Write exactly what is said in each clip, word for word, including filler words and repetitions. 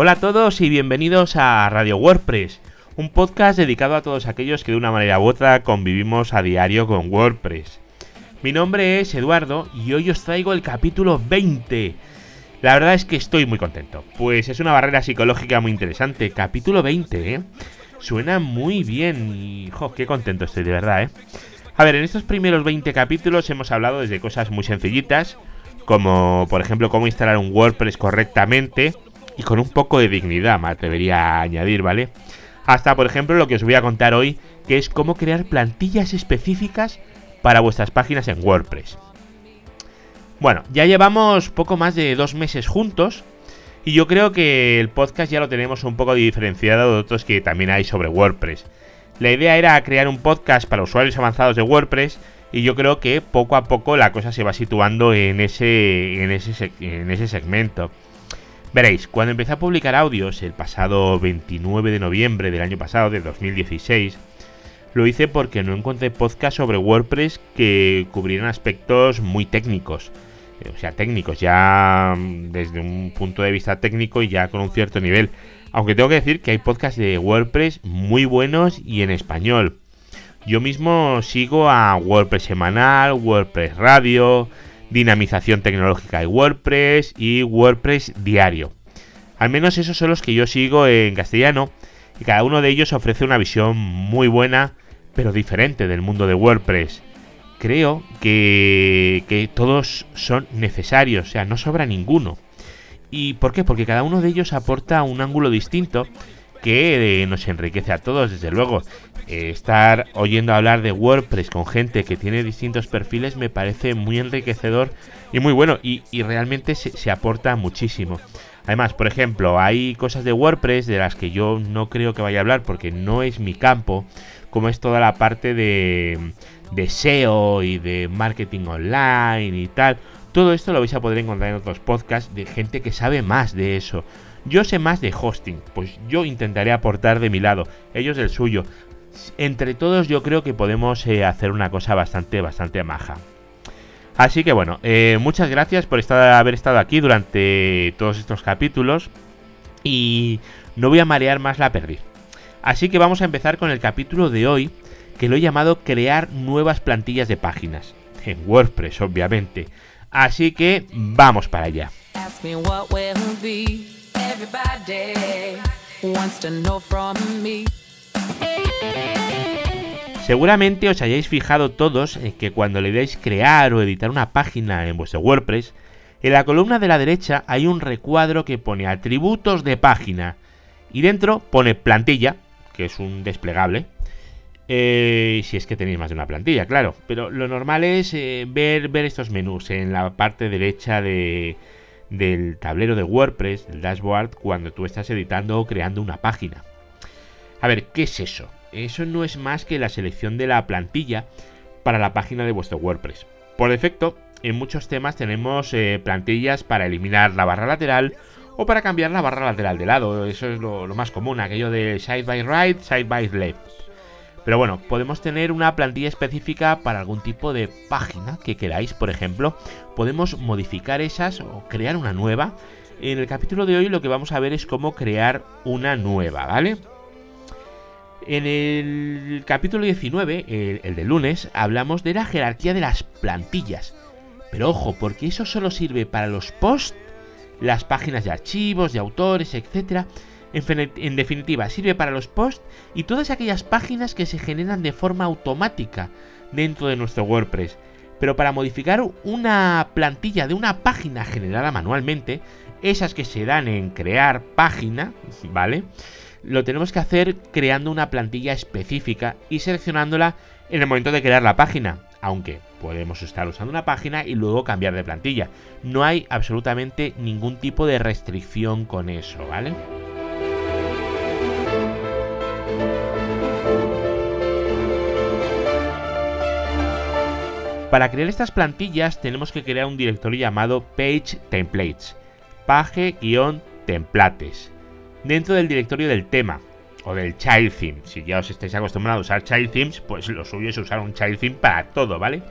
Hola a todos y bienvenidos a Radio WordPress, un podcast dedicado a todos aquellos que de una manera u otra convivimos a diario con WordPress. Mi nombre es Eduardo y hoy os traigo el capítulo veinte. La verdad es que estoy muy contento, pues es una barrera psicológica muy interesante. Capítulo veinte, ¿eh? Suena muy bien y... ¡jo! ¡Qué contento estoy, de verdad, eh! A ver, en estos primeros veinte capítulos hemos hablado desde cosas muy sencillitas, como, por ejemplo, cómo instalar un WordPress correctamente y con un poco de dignidad, me atrevería a añadir, ¿vale? Hasta, por ejemplo, lo que os voy a contar hoy, que es cómo crear plantillas específicas para vuestras páginas en WordPress. Bueno, ya llevamos poco más de dos meses juntos y yo creo que el podcast ya lo tenemos un poco diferenciado de otros que también hay sobre WordPress. La idea era crear un podcast para usuarios avanzados de WordPress y yo creo que poco a poco la cosa se va situando en ese, en ese, en ese segmento. Veréis, cuando empecé a publicar audios el pasado veintinueve de noviembre del año pasado, de dos mil dieciséis, lo hice porque no encontré podcast sobre WordPress que cubrieran aspectos muy técnicos. O sea, técnicos ya desde un punto de vista técnico y ya con un cierto nivel. Aunque tengo que decir que hay podcasts de WordPress muy buenos y en español. Yo mismo sigo a WordPress Semanal, WordPress Radio, Dinamización Tecnológica de WordPress y WordPress Diario. Al menos esos son los que yo sigo en castellano y cada uno de ellos ofrece una visión muy buena pero diferente del mundo de WordPress. Creo que, que todos son necesarios, o sea, no sobra ninguno. ¿Y por qué? Porque cada uno de ellos aporta un ángulo distinto que eh, nos enriquece a todos, desde luego. Eh, estar oyendo hablar de WordPress con gente que tiene distintos perfiles me parece muy enriquecedor y muy bueno, y, y realmente se, se aporta muchísimo. Además, por ejemplo, hay cosas de WordPress de las que yo no creo que vaya a hablar porque no es mi campo, como es toda la parte de... de S E O y de marketing online y tal. Todo esto lo vais a poder encontrar en otros podcasts de gente que sabe más de eso. Yo sé más de hosting, pues yo intentaré aportar de mi lado, ellos del suyo. Entre todos yo creo que podemos eh, hacer una cosa bastante, bastante maja. Así que bueno, eh, muchas gracias por estar, haber estado aquí durante todos estos capítulos. Y no voy a marear más la perdiz. Así que vamos a empezar con el capítulo de hoy, que lo he llamado crear nuevas plantillas de páginas, en WordPress obviamente, así que vamos para allá. Seguramente os hayáis fijado todos en que cuando le dais crear o editar una página en vuestro WordPress, en la columna de la derecha hay un recuadro que pone atributos de página y dentro pone plantilla, que es un desplegable. Eh, si es que tenéis más de una plantilla, claro. Pero lo normal es eh, ver, ver estos menús en la parte derecha de, del tablero de WordPress, del dashboard, cuando tú estás editando o creando una página. A ver, ¿qué es eso? Eso no es más que la selección de la plantilla para la página de vuestro WordPress. Por defecto, en muchos temas tenemos eh, plantillas para eliminar la barra lateral o para cambiar la barra lateral de lado. Eso es lo, lo más común, aquello de side by right, side by left. Pero bueno, podemos tener una plantilla específica para algún tipo de página que queráis, por ejemplo. Podemos modificar esas o crear una nueva. En el capítulo de hoy lo que vamos a ver es cómo crear una nueva, ¿vale? En el capítulo diecinueve, el, el de lunes, hablamos de la jerarquía de las plantillas. Pero ojo, porque eso solo sirve para los posts, las páginas de archivos, de autores, etcétera. En definitiva, sirve para los posts y todas aquellas páginas que se generan de forma automática dentro de nuestro WordPress. Pero para modificar una plantilla de una página generada manualmente, esas que se dan en crear página, ¿vale? Lo tenemos que hacer creando una plantilla específica y seleccionándola en el momento de crear la página. Aunque podemos estar usando una página y luego cambiar de plantilla. No hay absolutamente ningún tipo de restricción con eso, ¿vale? Para crear estas plantillas tenemos que crear un directorio llamado Page Templates, page-templates, dentro del directorio del tema o del Child Theme. Si ya os estáis acostumbrados a usar Child Themes, pues lo suyo es usar un Child Theme para todo, ¿vale?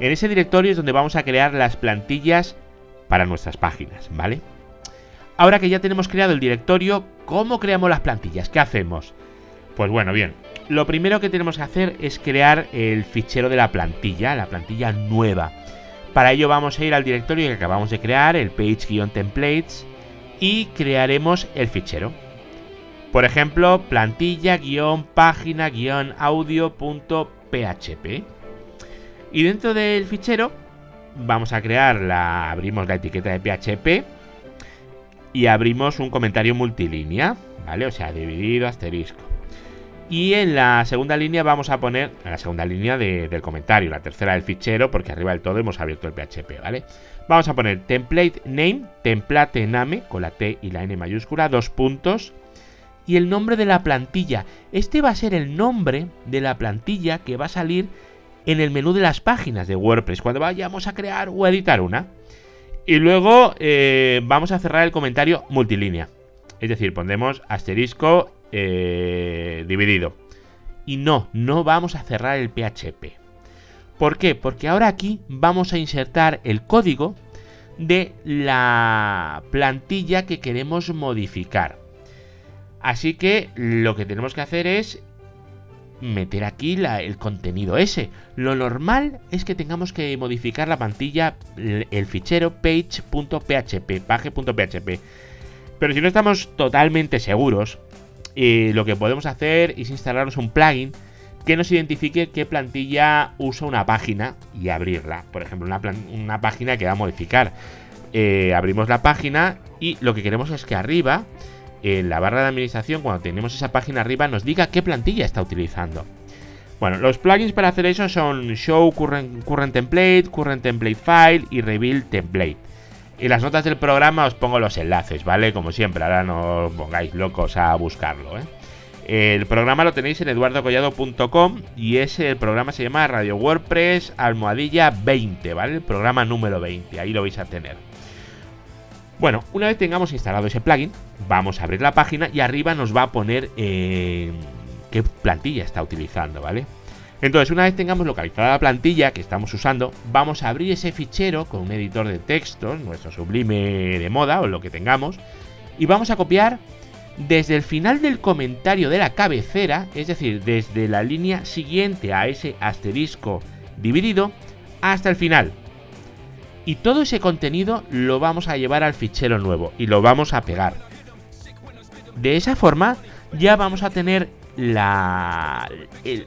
En ese directorio es donde vamos a crear las plantillas para nuestras páginas, ¿vale? Ahora que ya tenemos creado el directorio, ¿cómo creamos las plantillas? ¿Qué hacemos? Pues bueno, bien, lo primero que tenemos que hacer es crear el fichero de la plantilla, la plantilla nueva. Para ello vamos a ir al directorio que acabamos de crear, el page-templates, y crearemos el fichero. Por ejemplo, plantilla-página-audio.php. Y dentro del fichero vamos a crear la, abrimos la etiqueta de P H P y abrimos un comentario multilínea, ¿vale? O sea, dividido, asterisco. Y en la segunda línea vamos a poner, en la segunda línea de, del comentario, la tercera del fichero, porque arriba del todo hemos abierto el P H P, ¿vale? Vamos a poner template name, template name, con la T y la N mayúscula, dos puntos. Y el nombre de la plantilla. Este va a ser el nombre de la plantilla que va a salir en el menú de las páginas de WordPress cuando vayamos a crear o a editar una. Y luego eh, vamos a cerrar el comentario multilínea. Es decir, pondremos asterisco eh, dividido. Y no, no vamos a cerrar el P H P. ¿Por qué? Porque ahora aquí vamos a insertar el código de la plantilla que queremos modificar. Así que lo que tenemos que hacer es meter aquí la, el contenido ese. Lo normal es que tengamos que modificar la plantilla, el, el fichero page.php, page.php. Pero si no estamos totalmente seguros, eh, lo que podemos hacer es instalarnos un plugin que nos identifique qué plantilla usa una página y abrirla. Por ejemplo, una, plan, una página que va a modificar. Eh, abrimos la página y lo que queremos es que arriba, en la barra de administración, cuando tenemos esa página arriba, nos diga qué plantilla está utilizando. Bueno, los plugins para hacer eso son Show Current, Current Template, Current Template File y Reveal Template. En las notas del programa os pongo los enlaces, ¿vale? Como siempre, ahora no os pongáis locos a buscarlo, ¿eh? El programa lo tenéis en eduardo collado punto com y ese el programa se llama Radio WordPress Almohadilla veinte, ¿vale? El programa número veinte, ahí lo vais a tener. Bueno, una vez tengamos instalado ese plugin, vamos a abrir la página y arriba nos va a poner eh, qué plantilla está utilizando, ¿vale? Entonces, una vez tengamos localizada la plantilla que estamos usando, vamos a abrir ese fichero con un editor de textos, nuestro Sublime de moda o lo que tengamos, y vamos a copiar desde el final del comentario de la cabecera, es decir, desde la línea siguiente a ese asterisco dividido hasta el final. Y todo ese contenido lo vamos a llevar al fichero nuevo y lo vamos a pegar. De esa forma ya vamos a tener la,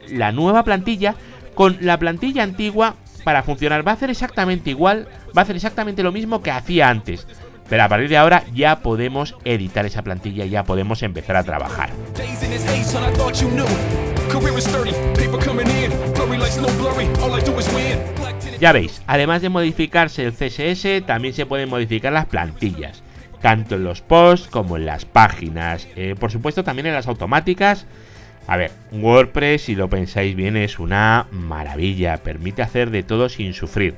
la nueva plantilla con la plantilla antigua para funcionar. Va a hacer exactamente igual, va a hacer exactamente lo mismo que hacía antes. Pero a partir de ahora ya podemos editar esa plantilla, ya podemos empezar a trabajar. Ya veis, además de modificarse el C S S, también se pueden modificar las plantillas, tanto en los posts como en las páginas, eh, por supuesto también en las automáticas. A ver, WordPress, si lo pensáis bien, es una maravilla, permite hacer de todo sin sufrir.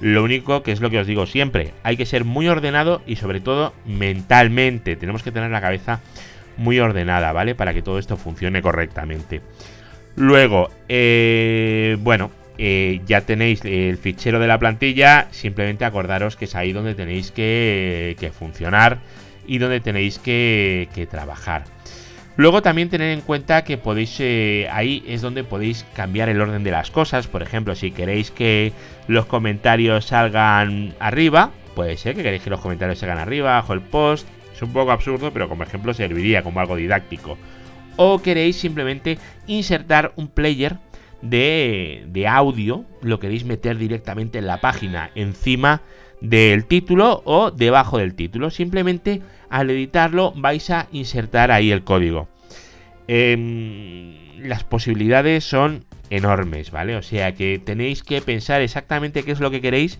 Lo único que es lo que os digo siempre, hay que ser muy ordenado y sobre todo mentalmente, tenemos que tener la cabeza muy ordenada, ¿vale? Para que todo esto funcione correctamente. Luego, eh, bueno... Eh, ya tenéis el fichero de la plantilla, simplemente acordaros que es ahí donde tenéis que, que funcionar y donde tenéis que, que trabajar. Luego también tened en cuenta que podéis, eh, ahí es donde podéis cambiar el orden de las cosas. Por ejemplo, si queréis que los comentarios salgan arriba, puede ser que queréis que los comentarios salgan arriba, bajo el post. Es un poco absurdo, pero como ejemplo serviría como algo didáctico. O queréis simplemente insertar un player De, de audio, lo queréis meter directamente en la página, encima del título o debajo del título. Simplemente al editarlo vais a insertar ahí el código. Eh, las posibilidades son enormes, ¿vale? O sea que tenéis que pensar exactamente qué es lo que queréis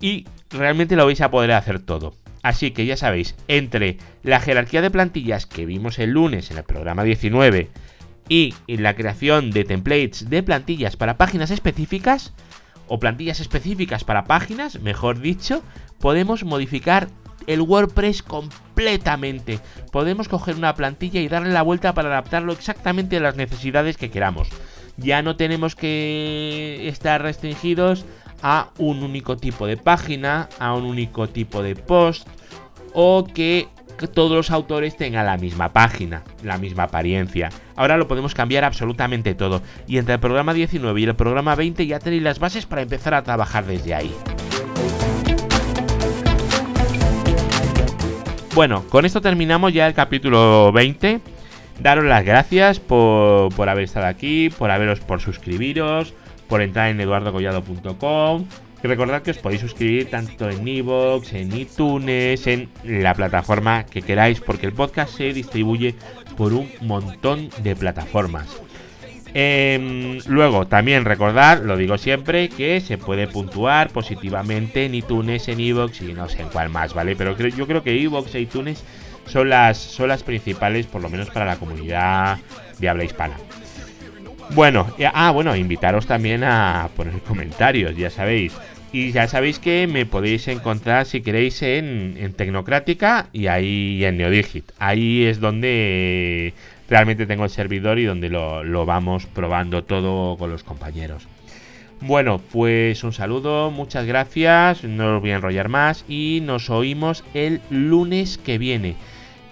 y realmente lo vais a poder hacer todo. Así que ya sabéis, entre la jerarquía de plantillas que vimos el lunes en el programa diecinueve y en la creación de templates de plantillas para páginas específicas, o plantillas específicas para páginas, mejor dicho, podemos modificar el WordPress completamente. Podemos coger una plantilla y darle la vuelta para adaptarlo exactamente a las necesidades que queramos. Ya no tenemos que estar restringidos a un único tipo de página, a un único tipo de post, o que que todos los autores tengan la misma página, la misma apariencia. Ahora lo podemos cambiar absolutamente todo, y entre el programa diecinueve y el programa veinte ya tenéis las bases para empezar a trabajar desde ahí. Bueno, con esto terminamos ya el capítulo veinte. Daros las gracias por, por haber estado aquí, por haberos, por suscribiros, por entrar en eduardo collado punto com. Y recordad que os podéis suscribir tanto en iVoox, en iTunes, en la plataforma que queráis, porque el podcast se distribuye por un montón de plataformas. Eh, luego, también recordad, lo digo siempre, que se puede puntuar positivamente en iTunes, en iVoox y no sé en cuál más, ¿vale? Pero creo, yo creo que iVoox e iTunes son las, son las principales, por lo menos para la comunidad de habla hispana. Bueno, ya, ah, bueno, invitaros también a poner comentarios, ya sabéis. Y ya sabéis que me podéis encontrar, si queréis, en, en Tecnocrática y ahí en Neodigit. Ahí es donde realmente tengo el servidor y donde lo, lo vamos probando todo con los compañeros. Bueno, pues un saludo, muchas gracias, no os voy a enrollar más y nos oímos el lunes que viene.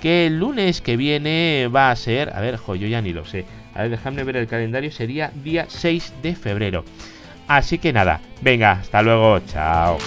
Que el lunes que viene va a ser, a ver, jo, yo ya ni lo sé. A ver, dejadme ver el calendario, sería día seis de febrero. Así que nada, venga, hasta luego, chao.